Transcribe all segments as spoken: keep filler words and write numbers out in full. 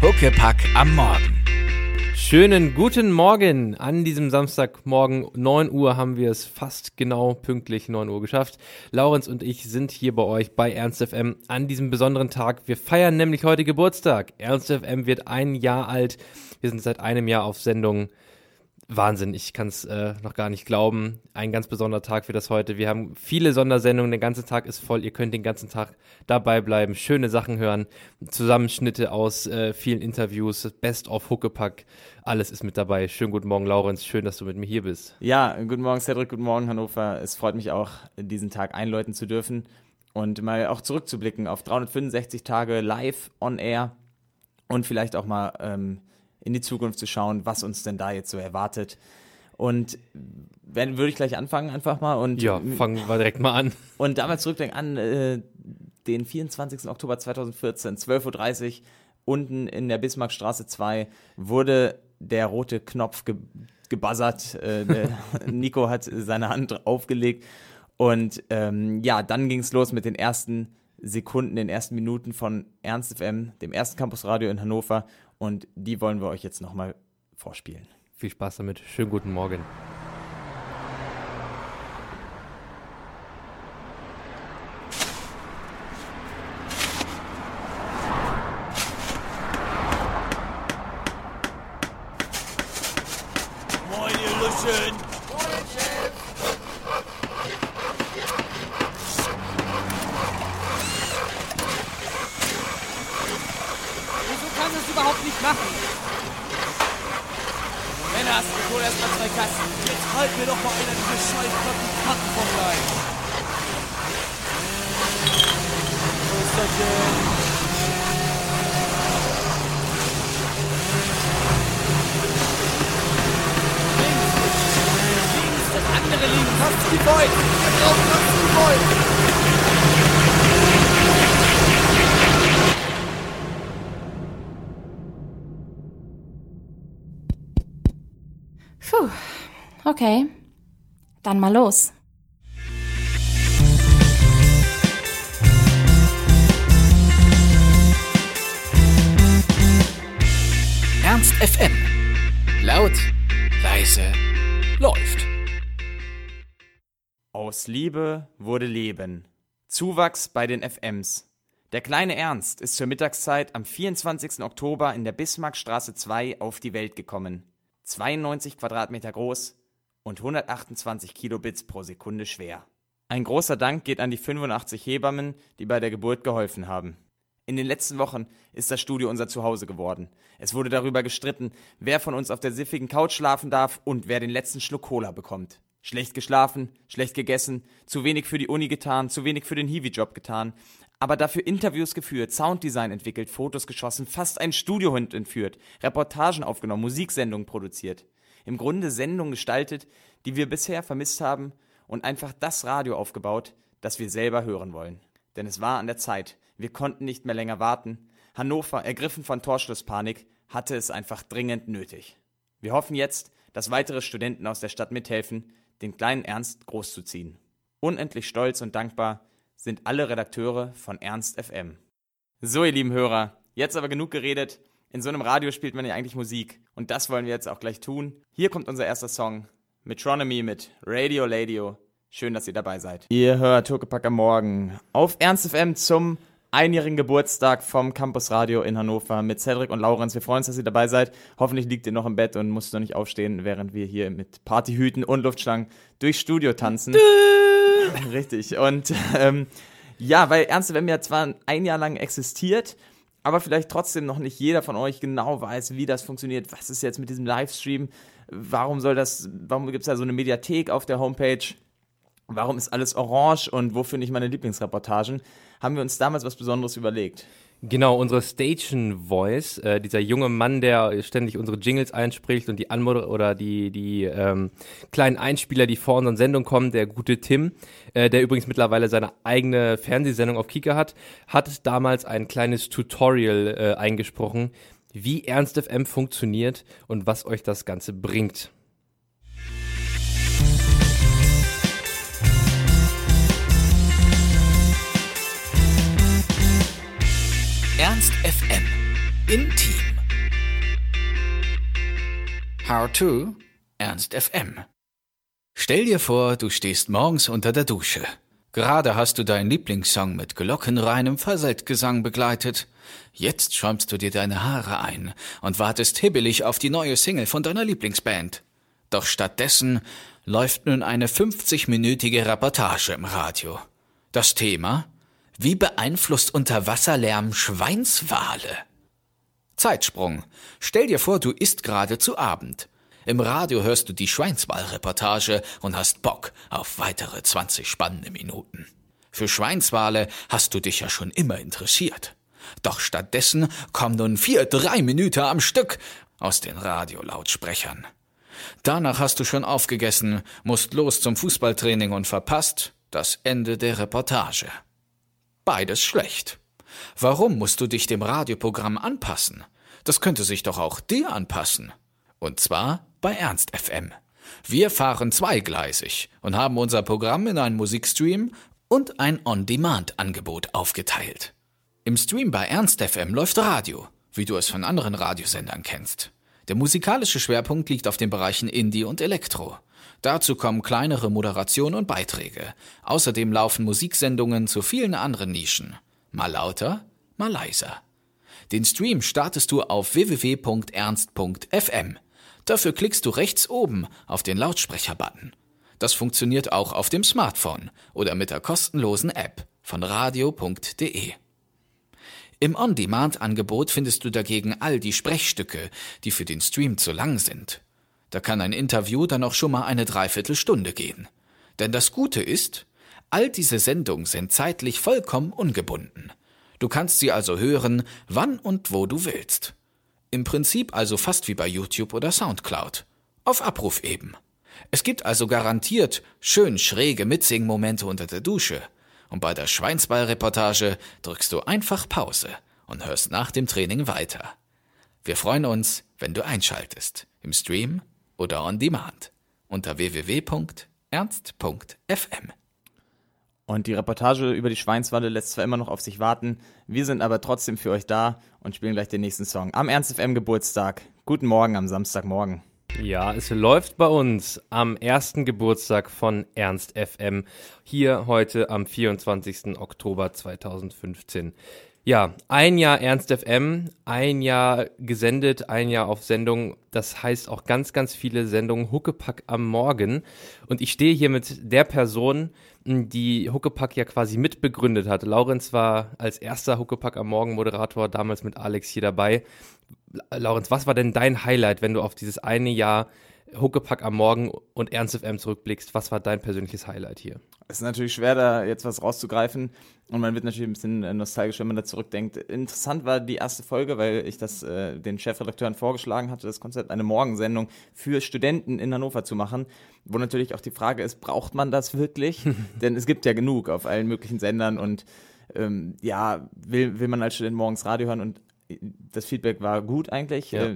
Huckepack am Morgen. Schönen guten Morgen an diesem Samstagmorgen, neun Uhr haben wir es fast genau pünktlich neun Uhr geschafft. Laurenz und ich sind hier bei euch bei Ernst F M an diesem besonderen Tag. Wir feiern nämlich heute Geburtstag. Ernst F M wird ein Jahr alt. Wir sind seit einem Jahr auf Sendung. Wahnsinn, ich kann es äh, noch gar nicht glauben. Ein ganz besonderer Tag für das heute. Wir haben viele Sondersendungen, der ganze Tag ist voll. Ihr könnt den ganzen Tag dabei bleiben, schöne Sachen hören, Zusammenschnitte aus äh, vielen Interviews, Best of Huckepack, alles ist mit dabei. Schönen guten Morgen, Laurenz, schön, dass du mit mir hier bist. Ja, guten Morgen, Cedric, guten Morgen, Hannover. Es freut mich auch, diesen Tag einläuten zu dürfen und mal auch zurückzublicken auf dreihundertfünfundsechzig Tage live on air und vielleicht auch mal Ähm, in die Zukunft zu schauen, was uns denn da jetzt so erwartet. Und wenn, würde ich gleich anfangen einfach mal. Und ja, fangen wir direkt mal an. Und damals zurückdenken an äh, den vierundzwanzigsten Oktober zweitausendvierzehn, zwölf Uhr dreißig, unten in der Bismarckstraße zwei, wurde der rote Knopf ge- gebuzzert. Äh, der Nico hat seine Hand aufgelegt. Und ähm, ja, dann ging es los mit den ersten Sekunden, den ersten Minuten von Ernst F M, dem ersten Campusradio in Hannover. Und die wollen wir euch jetzt nochmal vorspielen. Viel Spaß damit. Schönen guten Morgen. Moin, ihr Lüschen. Moin, das überhaupt nicht machen. Männer, hast du wohl erstmal zwei Kassen. Jetzt halt mir doch mal einer diese scheiß Kacken vom Leib. Wo ist das denn? Links. Links, das andere links. Hast du die Beut? Vertraut, hast du die Beut? Puh, okay. Dann mal los. Ernst F M. Laut, leise, läuft. Aus Liebe wurde Leben. Zuwachs bei den F Ms. Der kleine Ernst ist zur Mittagszeit am vierundzwanzigsten Oktober in der Bismarckstraße zwei auf die Welt gekommen. zweiundneunzig Quadratmeter groß und hundertachtundzwanzig Kilobits pro Sekunde schwer. Ein großer Dank geht an die fünfundachtzig Hebammen, die bei der Geburt geholfen haben. In den letzten Wochen ist das Studio unser Zuhause geworden. Es wurde darüber gestritten, wer von uns auf der siffigen Couch schlafen darf und wer den letzten Schluck Cola bekommt. Schlecht geschlafen, schlecht gegessen, zu wenig für die Uni getan, zu wenig für den Hiwi-Job getan, aber dafür Interviews geführt, Sounddesign entwickelt, Fotos geschossen, fast einen Studiohund entführt, Reportagen aufgenommen, Musiksendungen produziert. Im Grunde Sendungen gestaltet, die wir bisher vermisst haben und einfach das Radio aufgebaut, das wir selber hören wollen. Denn es war an der Zeit. Wir konnten nicht mehr länger warten. Hannover, ergriffen von Torschlusspanik, hatte es einfach dringend nötig. Wir hoffen jetzt, dass weitere Studenten aus der Stadt mithelfen, den kleinen Ernst großzuziehen. Unendlich stolz und dankbar sind alle Redakteure von Ernst F M. So, ihr lieben Hörer, jetzt aber genug geredet. In so einem Radio spielt man ja eigentlich Musik. Und das wollen wir jetzt auch gleich tun. Hier kommt unser erster Song, Metronomy mit Radio Ladio. Schön, dass ihr dabei seid. Ihr hört Huckepack am Morgen auf Ernst F M zum einjährigen Geburtstag vom Campus Radio in Hannover mit Cedric und Laurenz. Wir freuen uns, dass ihr dabei seid. Hoffentlich liegt ihr noch im Bett und müsst noch nicht aufstehen, während wir hier mit Partyhüten und Luftschlangen durchs Studio tanzen. Dö! Richtig. Und ähm, ja, weil Ernst F M ja zwar ein Jahr lang existiert, aber vielleicht trotzdem noch nicht jeder von euch genau weiß, wie das funktioniert. Was ist jetzt mit diesem Livestream? Warum soll das, warum gibt es da so eine Mediathek auf der Homepage? Warum ist alles orange und wo finde ich meine Lieblingsreportagen? Haben wir uns damals was Besonderes überlegt. Genau, unsere Station Voice, äh, dieser junge Mann, der ständig unsere Jingles einspricht und die Anmoder- oder die, die ähm, kleinen Einspieler, die vor unseren Sendungen kommen, der gute Tim, äh, der übrigens mittlerweile seine eigene Fernsehsendung auf Kika hat, hat damals ein kleines Tutorial äh, eingesprochen, wie Ernst F M funktioniert und was euch das Ganze bringt. Ernst F M. Intim. How to? Ernst F M. Stell dir vor, du stehst morgens unter der Dusche. Gerade hast du deinen Lieblingssong mit glockenreinem Falsettgesang begleitet. Jetzt schäumst du dir deine Haare ein und wartest hibbelig auf die neue Single von deiner Lieblingsband. Doch stattdessen läuft nun eine fünfzigminütige Reportage im Radio. Das Thema: Wie beeinflusst Unterwasserlärm Schweinswale? Zeitsprung. Stell dir vor, du isst gerade zu Abend. Im Radio hörst du die Schweinswal-Reportage und hast Bock auf weitere zwanzig spannende Minuten. Für Schweinswale hast du dich ja schon immer interessiert. Doch stattdessen kommen nun vier drei Minuten am Stück aus den Radiolautsprechern. Danach hast du schon aufgegessen, musst los zum Fußballtraining und verpasst das Ende der Reportage. Beides schlecht. Warum musst du dich dem Radioprogramm anpassen? Das könnte sich doch auch dir anpassen. Und zwar bei Ernst F M. Wir fahren zweigleisig und haben unser Programm in einen Musikstream und ein On-Demand-Angebot aufgeteilt. Im Stream bei Ernst F M läuft Radio, wie du es von anderen Radiosendern kennst. Der musikalische Schwerpunkt liegt auf den Bereichen Indie und Elektro. Dazu kommen kleinere Moderationen und Beiträge. Außerdem laufen Musiksendungen zu vielen anderen Nischen. Mal lauter, mal leiser. Den Stream startest du auf w w w punkt ernst punkt f m. Dafür klickst du rechts oben auf den Lautsprecher-Button. Das funktioniert auch auf dem Smartphone oder mit der kostenlosen App von radio punkt d e. Im On-Demand-Angebot findest du dagegen all die Sprechstücke, die für den Stream zu lang sind. Da kann ein Interview dann auch schon mal eine Dreiviertelstunde gehen. Denn das Gute ist, all diese Sendungen sind zeitlich vollkommen ungebunden. Du kannst sie also hören, wann und wo du willst. Im Prinzip also fast wie bei YouTube oder Soundcloud. Auf Abruf eben. Es gibt also garantiert schön schräge Mitsingmomente unter der Dusche. Und bei der Schweinsball-Reportage drückst du einfach Pause und hörst nach dem Training weiter. Wir freuen uns, wenn du einschaltest. Im Stream oder on demand. Unter w w w punkt ernst punkt f m. Und die Reportage über die Schweinswale lässt zwar immer noch auf sich warten, wir sind aber trotzdem für euch da und spielen gleich den nächsten Song am Ernst F M Geburtstag. Guten Morgen am Samstagmorgen. Ja, es läuft bei uns am ersten Geburtstag von Ernst F M, hier heute am vierundzwanzigsten Oktober zweitausendfünfzehn. Ja, ein Jahr Ernst F M, ein Jahr gesendet, ein Jahr auf Sendung. Das heißt auch ganz, ganz viele Sendungen Huckepack am Morgen. Und ich stehe hier mit der Person, die Huckepack ja quasi mitbegründet hat. Laurenz war als erster Huckepack am Morgen Moderator, damals mit Alex hier dabei. Laurenz, was war denn dein Highlight, wenn du auf dieses eine Jahr Huckepack am Morgen und Ernst F M zurückblickst? Was war dein persönliches Highlight hier? Es ist natürlich schwer, da jetzt was rauszugreifen und man wird natürlich ein bisschen nostalgisch, wenn man da zurückdenkt. Interessant war die erste Folge, weil ich das äh, den Chefredakteuren vorgeschlagen hatte, das Konzept, eine Morgensendung für Studenten in Hannover zu machen, wo natürlich auch die Frage ist, braucht man das wirklich? Denn es gibt ja genug auf allen möglichen Sendern und ähm, ja, will, will man als Student morgens Radio hören? Und das Feedback war gut eigentlich. Ja.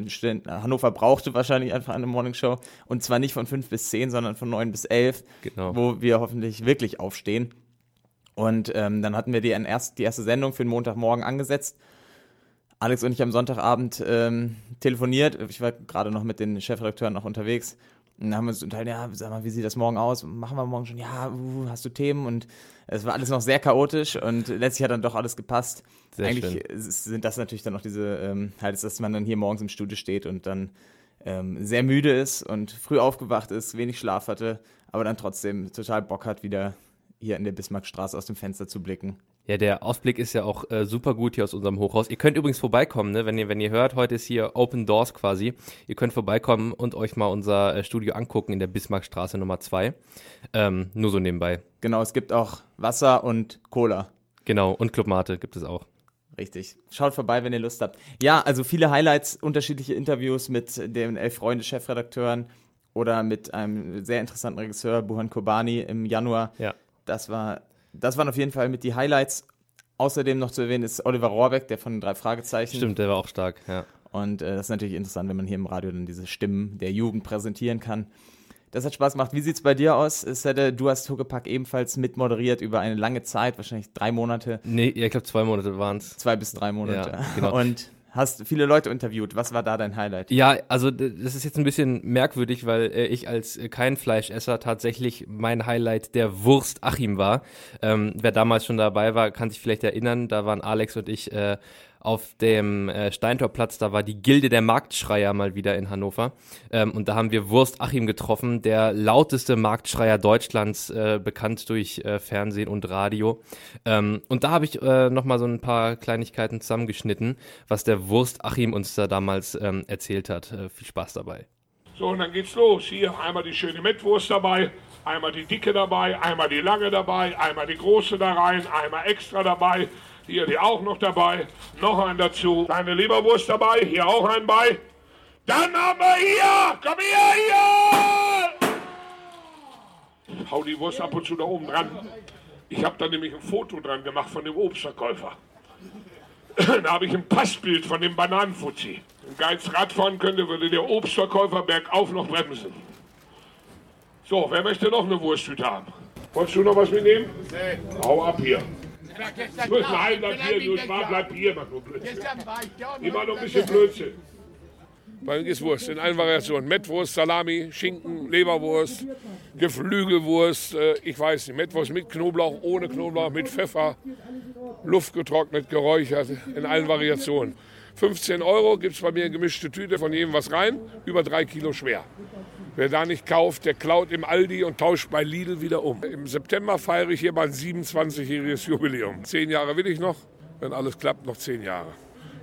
Hannover brauchte wahrscheinlich einfach eine Morningshow. Und zwar nicht von fünf bis zehn, sondern von neun bis elf, genau, wo wir hoffentlich wirklich aufstehen. Und ähm, dann hatten wir die, erst, die erste Sendung für den Montagmorgen angesetzt. Alex und ich haben Sonntagabend ähm, telefoniert. Ich war gerade noch mit den Chefredakteuren noch unterwegs. Und dann haben wir uns unterhalten, ja, sag mal, wie sieht das morgen aus? Machen wir morgen schon? Ja, uh, hast du Themen? Und es war alles noch sehr chaotisch und letztlich hat dann doch alles gepasst. Sehr Eigentlich schön. Sind das natürlich dann auch diese, ähm, halt, dass man dann hier morgens im Studio steht und dann ähm, sehr müde ist und früh aufgewacht ist, wenig Schlaf hatte, aber dann trotzdem total Bock hat, wieder hier in der Bismarckstraße aus dem Fenster zu blicken. Ja, der Ausblick ist ja auch äh, super gut hier aus unserem Hochhaus. Ihr könnt übrigens vorbeikommen, ne? wenn ihr wenn ihr hört, heute ist hier Open Doors quasi. Ihr könnt vorbeikommen und euch mal unser äh, Studio angucken in der Bismarckstraße Nummer zwei. Ähm, nur so nebenbei. Genau, es gibt auch Wasser und Cola. Genau, und Club Mate gibt es auch. Richtig. Schaut vorbei, wenn ihr Lust habt. Ja, also viele Highlights, unterschiedliche Interviews mit den Elf-Freunde-Chefredakteuren oder mit einem sehr interessanten Regisseur, Buhan Kobani, im Januar. Ja. Das war... Das waren auf jeden Fall mit die Highlights. Außerdem noch zu erwähnen ist Oliver Rohrbeck, der von drei Fragezeichen. Stimmt, der war auch stark, ja. Und äh, das ist natürlich interessant, wenn man hier im Radio dann diese Stimmen der Jugend präsentieren kann. Das hat Spaß gemacht. Wie sieht es bei dir aus? Es hätte, du hast Huckepack ebenfalls mitmoderiert über eine lange Zeit, wahrscheinlich drei Monate. Nee, ich glaube zwei Monate waren es. Zwei bis drei Monate. Ja, genau. Und hast viele Leute interviewt. Was war da dein Highlight? Ja, also das ist jetzt ein bisschen merkwürdig, weil äh, ich als äh, kein Fleischesser tatsächlich mein Highlight der Wurst Achim war. Ähm, wer damals schon dabei war, kann sich vielleicht erinnern, da waren Alex und ich äh, auf dem äh, Steintorplatz, da war die Gilde der Marktschreier mal wieder in Hannover. Ähm, und da haben wir Wurst Achim getroffen, der lauteste Marktschreier Deutschlands, äh, bekannt durch äh, Fernsehen und Radio. Ähm, und da habe ich äh, nochmal so ein paar Kleinigkeiten zusammengeschnitten, was der Wurst Achim uns da damals ähm, erzählt hat. Äh, viel Spaß dabei. So, und dann geht's los. Hier einmal die schöne Mettwurst dabei, einmal die dicke dabei, einmal die lange dabei, einmal die große da rein, einmal extra dabei. Hier, die auch noch dabei. Noch ein dazu. Kleine Leberwurst dabei. Hier auch ein bei. Dann haben wir hier. Komm her, hier. Hau die Wurst ab und zu da oben dran. Ich habe da nämlich ein Foto dran gemacht von dem Obstverkäufer. Da habe ich ein Passbild von dem Bananenfuzzi. Wenn Geiz Rad fahren könnte, würde der Obstverkäufer bergauf noch bremsen. So, wer möchte noch eine Wursttüte haben? Wolltest du noch was mitnehmen? Nee. Hau ab hier. Nein, bleib hier, du Schwarz, bleib hier, mach nur Blödsinn. Die war noch ein bisschen Blödsinn. Bei mir ist Wurst in allen Variationen. Mettwurst, Salami, Schinken, Leberwurst, Geflügelwurst, äh, ich weiß nicht, Mettwurst mit Knoblauch, ohne Knoblauch, mit Pfeffer, luftgetrocknet, geräuchert, in allen Variationen. fünfzehn Euro gibt es bei mir eine gemischte Tüte, von jedem was rein, über drei Kilo schwer. Wer da nicht kauft, der klaut im Aldi und tauscht bei Lidl wieder um. Im September feiere ich hier mein siebenundzwanzigjähriges Jubiläum. Zehn Jahre will ich noch, wenn alles klappt, noch zehn Jahre.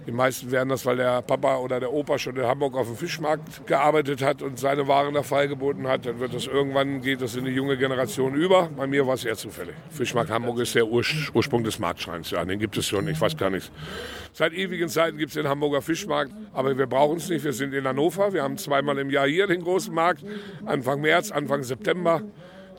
Die meisten werden das, weil der Papa oder der Opa schon in Hamburg auf dem Fischmarkt gearbeitet hat und seine Waren da freigeboten hat. Dann wird das irgendwann, geht das in die junge Generation über. Bei mir war es eher zufällig. Fischmarkt Hamburg ist der Ur- Ursprung des Marktschreins. Ja, den gibt es schon, ich weiß gar nicht. Seit ewigen Zeiten gibt es den Hamburger Fischmarkt. Aber wir brauchen es nicht, wir sind in Hannover. Wir haben zweimal im Jahr hier den großen Markt. Anfang März, Anfang September.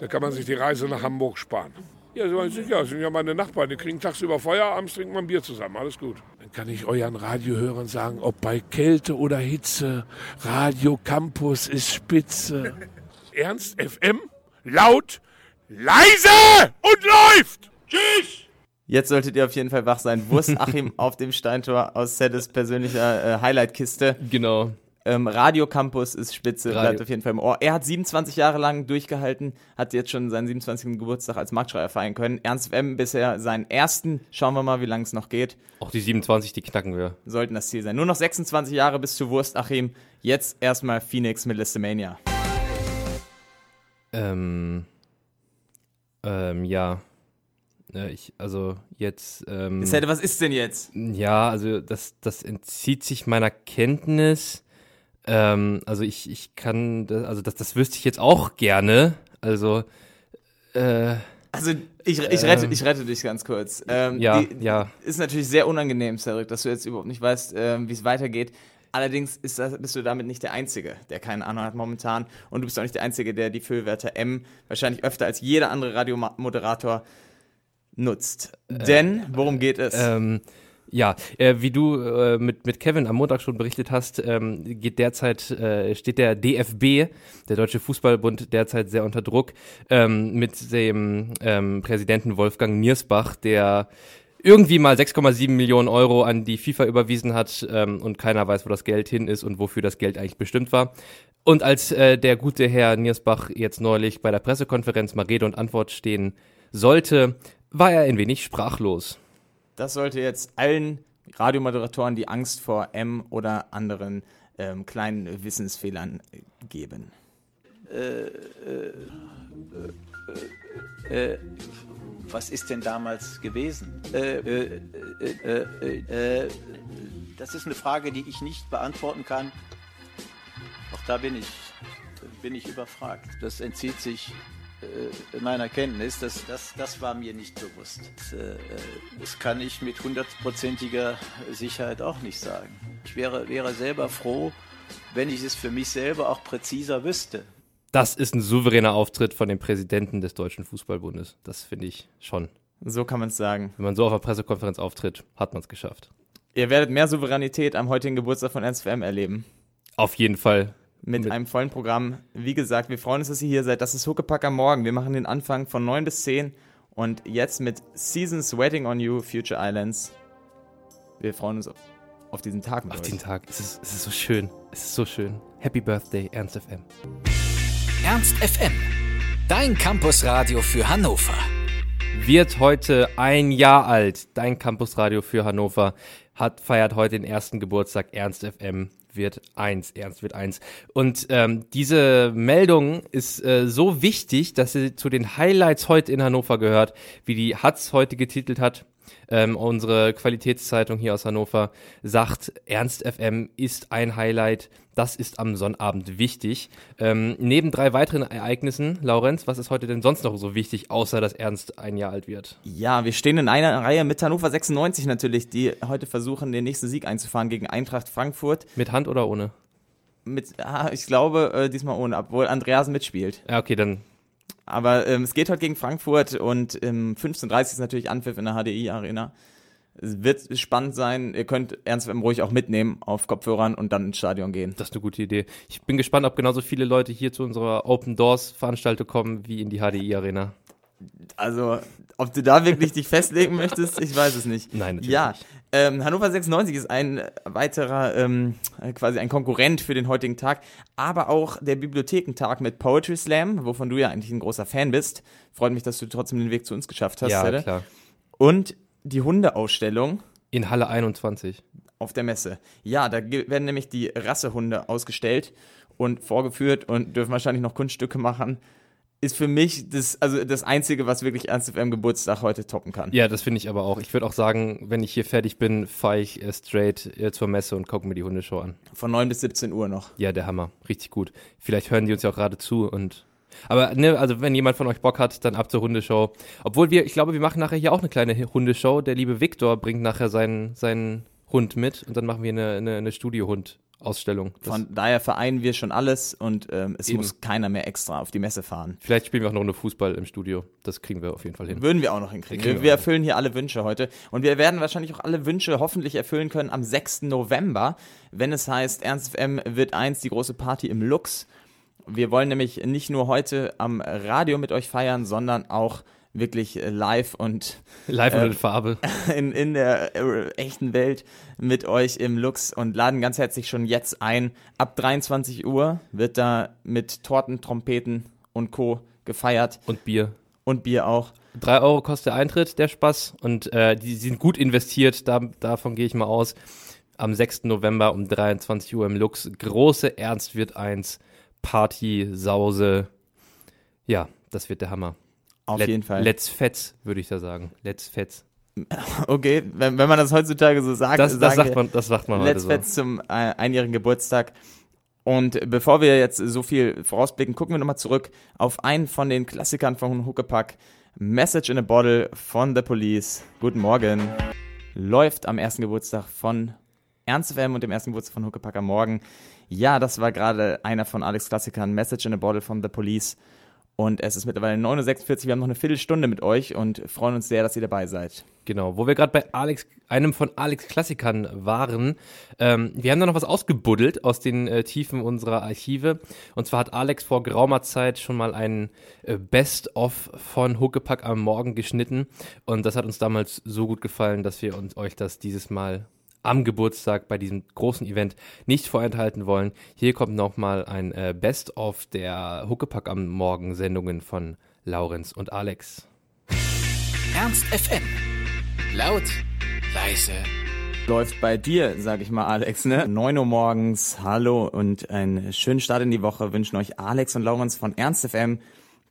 Da kann man sich die Reise nach Hamburg sparen. Ja, das sind ja meine Nachbarn, die kriegen tagsüber Feuer, abends trinken wir ein Bier zusammen, alles gut. Dann kann ich euren Radiohörern sagen, ob bei Kälte oder Hitze, Radio Campus ist spitze. Ernst F M, laut, leise und läuft! Tschüss! Jetzt solltet ihr auf jeden Fall wach sein. Wurst Achim auf dem Steintor aus Seddes persönlicher äh, Highlight-Kiste. Genau. Ähm, Radio Campus ist spitze, Radio. Bleibt auf jeden Fall im Ohr. Er hat siebenundzwanzig Jahre lang durchgehalten, hat jetzt schon seinen siebenundzwanzigsten Geburtstag als Marktschreier feiern können. Ernst F M bisher seinen ersten. Schauen wir mal, wie lange es noch geht. Auch die siebenundzwanzig, die knacken wir. Sollten das Ziel sein. Nur noch sechsundzwanzig Jahre bis zu Wurst Achim. Jetzt erstmal Phoenix mit Listomania. Ähm, ähm, ja. Ich, also jetzt... Ähm, das hätte, was ist denn jetzt? Ja, also das, das entzieht sich meiner Kenntnis... Ähm, also ich, ich kann, das, also das, das wüsste ich jetzt auch gerne, also äh, Also ich, ich, rette, ähm, ich rette dich ganz kurz. Ähm, ja, die, ja. Ist natürlich sehr unangenehm, Cedric, dass du jetzt überhaupt nicht weißt, ähm, wie es weitergeht. Allerdings ist das, bist du damit nicht der Einzige, der keine Ahnung hat momentan. Und du bist auch nicht der Einzige, der die Füllwörter M wahrscheinlich öfter als jeder andere Radiomoderator nutzt. Äh, Denn, worum geht es? Ähm... Ja, äh, wie du äh, mit, mit Kevin am Montag schon berichtet hast, ähm, geht derzeit, äh, steht der D F B, der Deutsche Fußballbund, derzeit sehr unter Druck, ähm, mit dem ähm, Präsidenten Wolfgang Niersbach, der irgendwie mal sechs Komma sieben Millionen Euro an die FIFA überwiesen hat ähm, und keiner weiß, wo das Geld hin ist und wofür das Geld eigentlich bestimmt war. Und als äh, der gute Herr Niersbach jetzt neulich bei der Pressekonferenz mal Rede und Antwort stehen sollte, war er ein wenig sprachlos. Das sollte jetzt allen Radiomoderatoren die Angst vor M oder anderen ähm, kleinen Wissensfehlern geben. Äh, äh, äh, äh, was ist denn damals gewesen? Äh, äh, äh, äh, äh, das ist eine Frage, die ich nicht beantworten kann. Auch da bin ich, bin ich überfragt. Das entzieht sich meiner Kenntnis, das, das, das war mir nicht bewusst. Das, äh, das kann ich mit hundertprozentiger Sicherheit auch nicht sagen. Ich wäre, wäre selber froh, wenn ich es für mich selber auch präziser wüsste. Das ist ein souveräner Auftritt von dem Präsidenten des Deutschen Fußballbundes. Das finde ich schon. So kann man es sagen. Wenn man so auf einer Pressekonferenz auftritt, hat man es geschafft. Ihr werdet mehr Souveränität am heutigen Geburtstag von Ernst F M erleben. Auf jeden Fall. Mit, mit einem vollen Programm. Wie gesagt, wir freuen uns, dass ihr hier seid. Das ist Huckepack am Morgen. Wir machen den Anfang von neun bis zehn. Und jetzt mit Seasons Waiting on You, Future Islands. Wir freuen uns auf. Auf diesen Tag mit Auf euch. diesen Tag. Es ist, es ist so schön. Es ist so schön. Happy Birthday, Ernst F M. Ernst F M, dein Campusradio für Hannover. Wird heute ein Jahr alt. Dein Campusradio für Hannover hat feiert heute den ersten Geburtstag. Ernst F M wird eins. Ernst wird eins. Und ähm, diese Meldung ist äh, so wichtig, dass sie zu den Highlights heute in Hannover gehört, wie die Hatz heute getitelt hat. Ähm, unsere Qualitätszeitung hier aus Hannover sagt, Ernst F M ist ein Highlight, das ist am Sonnabend wichtig. Ähm, neben drei weiteren Ereignissen, Laurenz, was ist heute denn sonst noch so wichtig, außer dass Ernst ein Jahr alt wird? Ja, wir stehen in einer Reihe mit Hannover sechsundneunzig natürlich, die heute versuchen, den nächsten Sieg einzufahren gegen Eintracht Frankfurt. Mit Hand oder ohne? Mit, ah, ich glaube, äh, diesmal ohne, obwohl Andreasen mitspielt. Ja, okay, dann... Aber ähm, es geht heute gegen Frankfurt und ähm, fünfzehn Uhr dreißig ist natürlich Anpfiff in der H D I-Arena. Es wird spannend sein. Ihr könnt Ernst F M ruhig auch mitnehmen auf Kopfhörern und dann ins Stadion gehen. Das ist eine gute Idee. Ich bin gespannt, ob genauso viele Leute hier zu unserer Open-Doors-Veranstaltung kommen wie in die H D I-Arena. Also, ob du da wirklich dich festlegen möchtest, ich weiß es nicht. Nein, natürlich ja, nicht. Ähm, Hannover sechsundneunzig ist ein weiterer, ähm, quasi ein Konkurrent für den heutigen Tag, aber auch der Bibliothekentag mit Poetry Slam, wovon du ja eigentlich ein großer Fan bist. Freut mich, dass du trotzdem den Weg zu uns geschafft hast. Ja, Hede. Klar. Und die Hundeausstellung. In Halle einundzwanzig. Auf der Messe. Ja, da werden nämlich die Rassehunde ausgestellt und vorgeführt und dürfen wahrscheinlich noch Kunststücke machen. Ist für mich das, also das Einzige, was wirklich Ernst F M Geburtstag heute toppen kann. Ja, das finde ich aber auch. Ich würde auch sagen, wenn ich hier fertig bin, fahre ich äh, straight äh, zur Messe und gucke mir die Hundeshow an. Von neun bis siebzehn Uhr noch. Ja, der Hammer. Richtig gut. Vielleicht hören die uns ja auch gerade zu und... Aber ne, also wenn jemand von euch Bock hat, dann ab zur Hundeshow. Obwohl wir, ich glaube, wir machen nachher hier auch eine kleine Hundeshow. Der liebe Viktor bringt nachher seinen, seinen Hund mit und dann machen wir eine, eine, eine Studiohund. Ausstellung. Von daher vereinen wir schon alles und ähm, es eben. Muss keiner mehr extra auf die Messe fahren. Vielleicht spielen wir auch noch eine Fußball im Studio. Das kriegen wir auf jeden Fall hin. Würden wir auch noch hinkriegen. Wir, wir, wir erfüllen hin. Hier alle Wünsche heute. Und wir werden wahrscheinlich auch alle Wünsche hoffentlich erfüllen können am sechsten November, wenn es heißt, Ernst F M wird eins, die große Party im Lux. Wir wollen nämlich nicht nur heute am Radio mit euch feiern, sondern auch wirklich live und live und in äh, Farbe in, in der äh, echten Welt mit euch im Lux und laden ganz herzlich schon jetzt ein. Ab dreiundzwanzig Uhr wird da mit Torten, Trompeten und Co. gefeiert. Und Bier. Und Bier auch. Drei Euro kostet der Eintritt, der Spaß. Und äh, die sind gut investiert, da, davon gehe ich mal aus. Am sechsten November um dreiundzwanzig Uhr im Lux. Große Ernst wird eins. Party, Sause. Ja, das wird der Hammer. Auf Let, jeden Fall. Let's Fetz, würde ich da sagen. Let's Fetz. Okay, wenn, wenn man das heutzutage so sagt. Das, das sagt man, das sagt man heute so. Let's Fetz zum äh, einjährigen Geburtstag. Und bevor wir jetzt so viel vorausblicken, gucken wir nochmal zurück auf einen von den Klassikern von Huckepack. Message in a Bottle von The Police. Guten Morgen. Läuft am ersten Geburtstag von Ernst F M und dem ersten Geburtstag von Huckepack am Morgen. Ja, das war gerade einer von Alex' Klassikern. Message in a Bottle von The Police. Und es ist mittlerweile neun Uhr sechsundvierzig, wir haben noch eine Viertelstunde mit euch und freuen uns sehr, dass ihr dabei seid. Genau, wo wir gerade bei Alex, einem von Alex' Klassikern waren, ähm, wir haben da noch was ausgebuddelt aus den äh, Tiefen unserer Archive. Und zwar hat Alex vor geraumer Zeit schon mal ein äh, Best-of von Huckepack am Morgen geschnitten. Und das hat uns damals so gut gefallen, dass wir uns euch das dieses Mal am Geburtstag bei diesem großen Event nicht vorenthalten wollen. Hier kommt nochmal ein äh, Best-of der Huckepack am Morgen-Sendungen von Laurenz und Alex. Ernst F M. Laut, leise. Läuft bei dir, sag ich mal, Alex, ne? neun Uhr morgens, hallo und einen schönen Start in die Woche wünschen euch Alex und Laurenz von Ernst F M.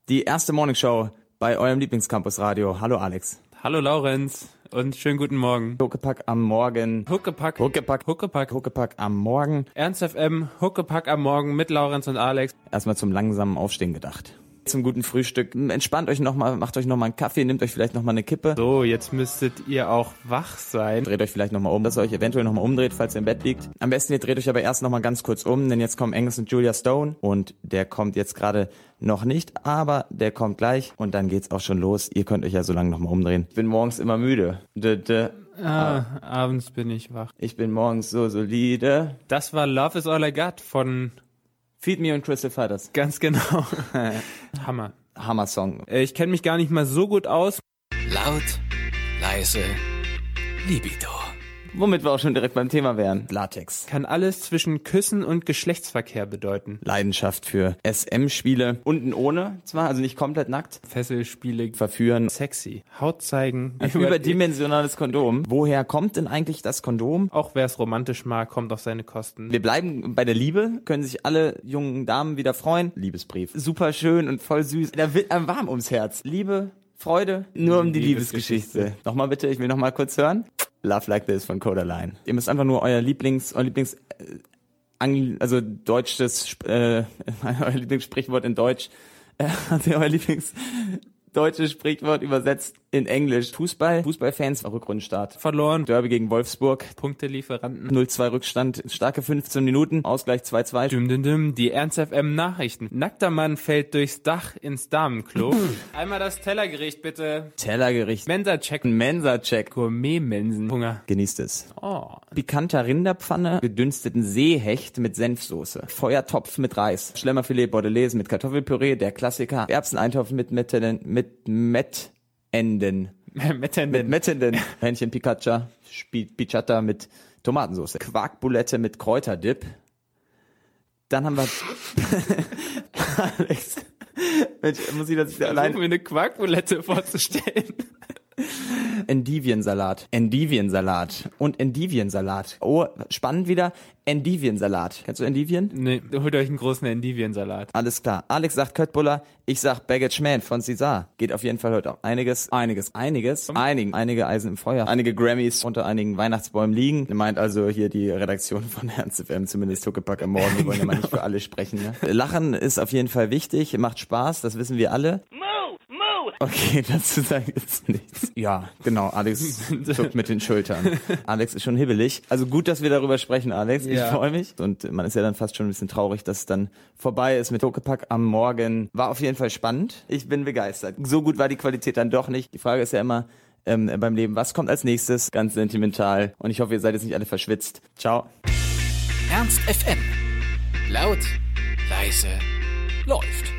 Die erste Morningshow bei eurem Lieblingscampusradio. Hallo Alex. Hallo Laurenz. Und schönen guten Morgen. Huckepack am Morgen. Huckepack. Huckepack. Huckepack. Huckepack am Morgen. Ernst F M, Huckepack am Morgen mit Laurenz und Alex. Erstmal zum langsamen Aufstehen gedacht. Zum guten Frühstück. Entspannt euch nochmal, macht euch nochmal einen Kaffee, nehmt euch vielleicht nochmal eine Kippe. So, jetzt müsstet ihr auch wach sein. Dreht euch vielleicht nochmal um, dass ihr euch eventuell nochmal umdreht, falls ihr im Bett liegt. Am besten ihr dreht euch aber erst nochmal ganz kurz um, denn jetzt kommen Angus und Julia Stone. Und der kommt jetzt gerade... Noch nicht, aber der kommt gleich und dann geht's auch schon los. Ihr könnt euch ja so lange nochmal umdrehen. Ich bin morgens immer müde. D- d- ah, ah. Abends bin ich wach. Ich bin morgens so solide. Das war Love is All I Got von Feed Me und Crystal Fighters. Ganz genau. Hammer. Hammer-Song. Ich kenne mich gar nicht mal so gut aus. Laut, leise, Libido. Womit wir auch schon direkt beim Thema wären. Latex. Kann alles zwischen Küssen und Geschlechtsverkehr bedeuten. Leidenschaft für S M-Spiele. Unten ohne zwar, also nicht komplett nackt. Fesselspiele. Verführen. Sexy. Haut zeigen. Ein überdimensionales Kondom. Woher kommt denn eigentlich das Kondom? Auch wer es romantisch mag, kommt auf seine Kosten. Wir bleiben bei der Liebe. Können sich alle jungen Damen wieder freuen. Liebesbrief. Super schön und voll süß. Da wird einem warm ums Herz. Liebe, Freude, nur um die Liebesgeschichte. Liebesgeschichte. Nochmal bitte, ich will nochmal kurz hören. Love Like This von Codaline. Ihr müsst einfach nur euer Lieblings, euer Lieblings, äh, Angl- also deutsches, äh, euer Lieblingssprichwort in Deutsch, äh, also euer Lieblings deutsches Sprichwort übersetzt in Englisch. Fußball, Fußballfans, Rückrundenstart. Verloren. Derby gegen Wolfsburg. Punktelieferanten. null zwei Rückstand. Starke fünfzehn Minuten. Ausgleich zwei zwei. Düm, düm, düm. Die Ernst F M Nachrichten. Nackter Mann fällt durchs Dach ins Damenklo. Einmal das Tellergericht, bitte. Tellergericht. Mensa-Check. Mensa-Check. Gourmet-Mensen. Hunger. Genießt es. Oh. Pikanter Rinderpfanne. Gedünsteten Seehecht mit Senfsoße. Feuertopf mit Reis. Schlemmerfilet Bordelaise mit Kartoffelpüree. Der Klassiker. Erbseneintopf mit Mettenden. Mit Met... Enden. Mettenden. Mit Mettenden. Hähnchen Picaccia, Pichata mit Tomatensauce. Quarkbulette mit Kräuterdip. Dann haben wir... Alex. Mensch, muss ich das nicht allein... Ich versuche mir eine Quarkbulette vorzustellen. Endiviensalat. Endiviensalat. Und Endiviensalat. Oh, spannend wieder. Endiviensalat. Kennst du Endivien? Nee, holt euch einen großen Endiviensalat. Alles klar. Alex sagt Köttbullar, ich sag Baggage Man von Cesar. Geht auf jeden Fall heute auch einiges, einiges, einiges, einigen, einige Eisen im Feuer. Einige Grammys unter einigen Weihnachtsbäumen liegen. Ihr meint also hier die Redaktion von Ernst F M, zumindest Huckepack am Morgen. Wir wollen ja mal nicht für alle sprechen. Ne? Lachen ist auf jeden Fall wichtig, macht Spaß, das wissen wir alle. Okay, dazu sage ich jetzt nichts. Ja, genau, Alex zuckt mit den Schultern. Alex ist schon hibbelig. Also gut, dass wir darüber sprechen, Alex. Ja. Ich freue mich. Und man ist ja dann fast schon ein bisschen traurig, dass es dann vorbei ist mit Huckepack am Morgen. War auf jeden Fall spannend. Ich bin begeistert. So gut war die Qualität dann doch nicht. Die Frage ist ja immer ähm, beim Leben, was kommt als nächstes? Ganz sentimental. Und ich hoffe, ihr seid jetzt nicht alle verschwitzt. Ciao. Ernst F M. Laut, leise, läuft.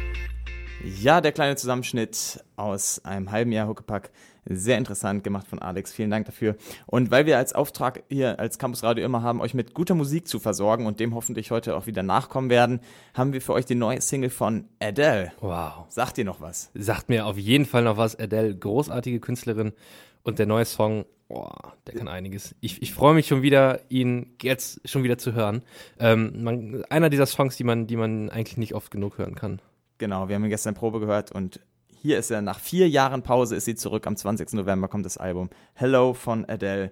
Ja, der kleine Zusammenschnitt aus einem halben Jahr Huckepack. Sehr interessant gemacht von Alex. Vielen Dank dafür. Und weil wir als Auftrag hier als Campus Radio immer haben, euch mit guter Musik zu versorgen und dem hoffentlich heute auch wieder nachkommen werden, haben wir für euch die neue Single von Adele. Wow. Sagt ihr noch was? Sagt mir auf jeden Fall noch was. Adele, großartige Künstlerin. Und der neue Song, boah, der kann einiges. Ich, ich freue mich schon wieder, ihn jetzt schon wieder zu hören. Ähm, man, einer dieser Songs, die man, die man eigentlich nicht oft genug hören kann. Genau, wir haben gestern Probe gehört und hier ist er, nach vier Jahren Pause ist sie zurück. Am zwanzigsten November kommt das Album Hello von Adele.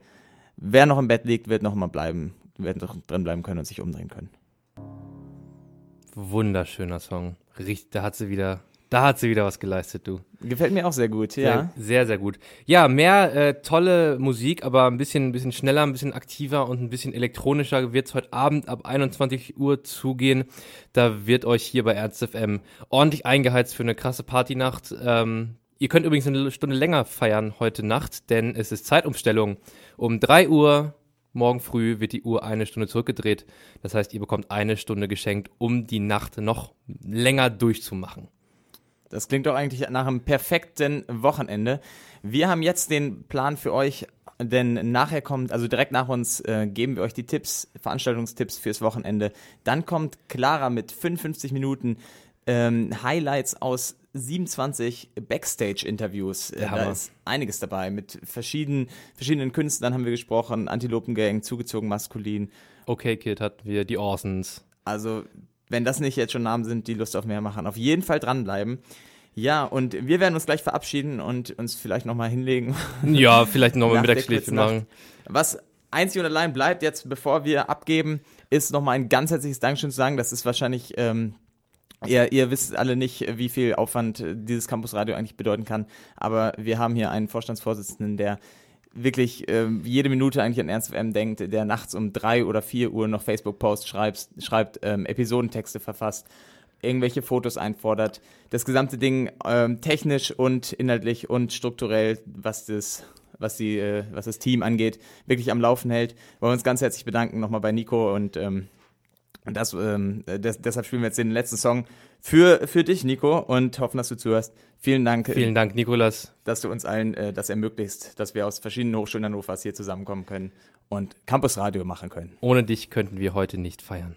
Wer noch im Bett liegt, wird noch mal bleiben, wird noch drin bleiben können und sich umdrehen können. Wunderschöner Song. Richtig, da hat sie wieder, da hat sie wieder was geleistet, du. Gefällt mir auch sehr gut, ja. Sehr, sehr, sehr gut. Ja, mehr äh, tolle Musik, aber ein bisschen, ein bisschen schneller, ein bisschen aktiver und ein bisschen elektronischer wird es heute Abend ab einundzwanzig Uhr zugehen. Da wird euch hier bei Ernst F M ordentlich eingeheizt für eine krasse Partynacht. Ähm, ihr könnt übrigens eine Stunde länger feiern heute Nacht, denn es ist Zeitumstellung. Um drei Uhr morgen früh wird die Uhr eine Stunde zurückgedreht. Das heißt, ihr bekommt eine Stunde geschenkt, um die Nacht noch länger durchzumachen. Das klingt doch eigentlich nach einem perfekten Wochenende. Wir haben jetzt den Plan für euch, denn nachher kommt, also direkt nach uns, äh, geben wir euch die Tipps, Veranstaltungstipps fürs Wochenende. Dann kommt Clara mit fünfundfünfzig Minuten ähm, Highlights aus siebenundzwanzig Backstage-Interviews. Äh, da ist einiges dabei. Mit verschiedenen, verschiedenen Künstlern haben wir gesprochen. Antilopengang, zugezogen maskulin. Okay Kid hatten wir, die Orsons. Also... Wenn das nicht jetzt schon Namen sind, die Lust auf mehr machen. Auf jeden Fall dranbleiben. Ja, und wir werden uns gleich verabschieden und uns vielleicht nochmal hinlegen. Ja, vielleicht nochmal Mittagsschläfchen machen. Was einzig und allein bleibt jetzt, bevor wir abgeben, ist nochmal ein ganz herzliches Dankeschön zu sagen. Das ist wahrscheinlich, ähm, ihr, ihr wisst alle nicht, wie viel Aufwand dieses Campusradio eigentlich bedeuten kann. Aber wir haben hier einen Vorstandsvorsitzenden, der wirklich äh, jede Minute eigentlich an Ernst F M denkt, der nachts um drei oder vier Uhr noch Facebook-Posts schreibt, schreibt ähm, Episodentexte verfasst, irgendwelche Fotos einfordert. Das gesamte Ding ähm, technisch und inhaltlich und strukturell, was das, was die, äh, was das Team angeht, wirklich am Laufen hält. Wollen wir uns ganz herzlich bedanken nochmal bei Nico und ähm, das, ähm, das, deshalb spielen wir jetzt den letzten Song für, für dich, Nico, und hoffen, dass du zuhörst. Vielen Dank. Vielen Dank, Nikolas. Dass du uns allen äh, das ermöglicht, dass wir aus verschiedenen Hochschulen Hannovers hier zusammenkommen können und Campus Radio machen können. Ohne dich könnten wir heute nicht feiern.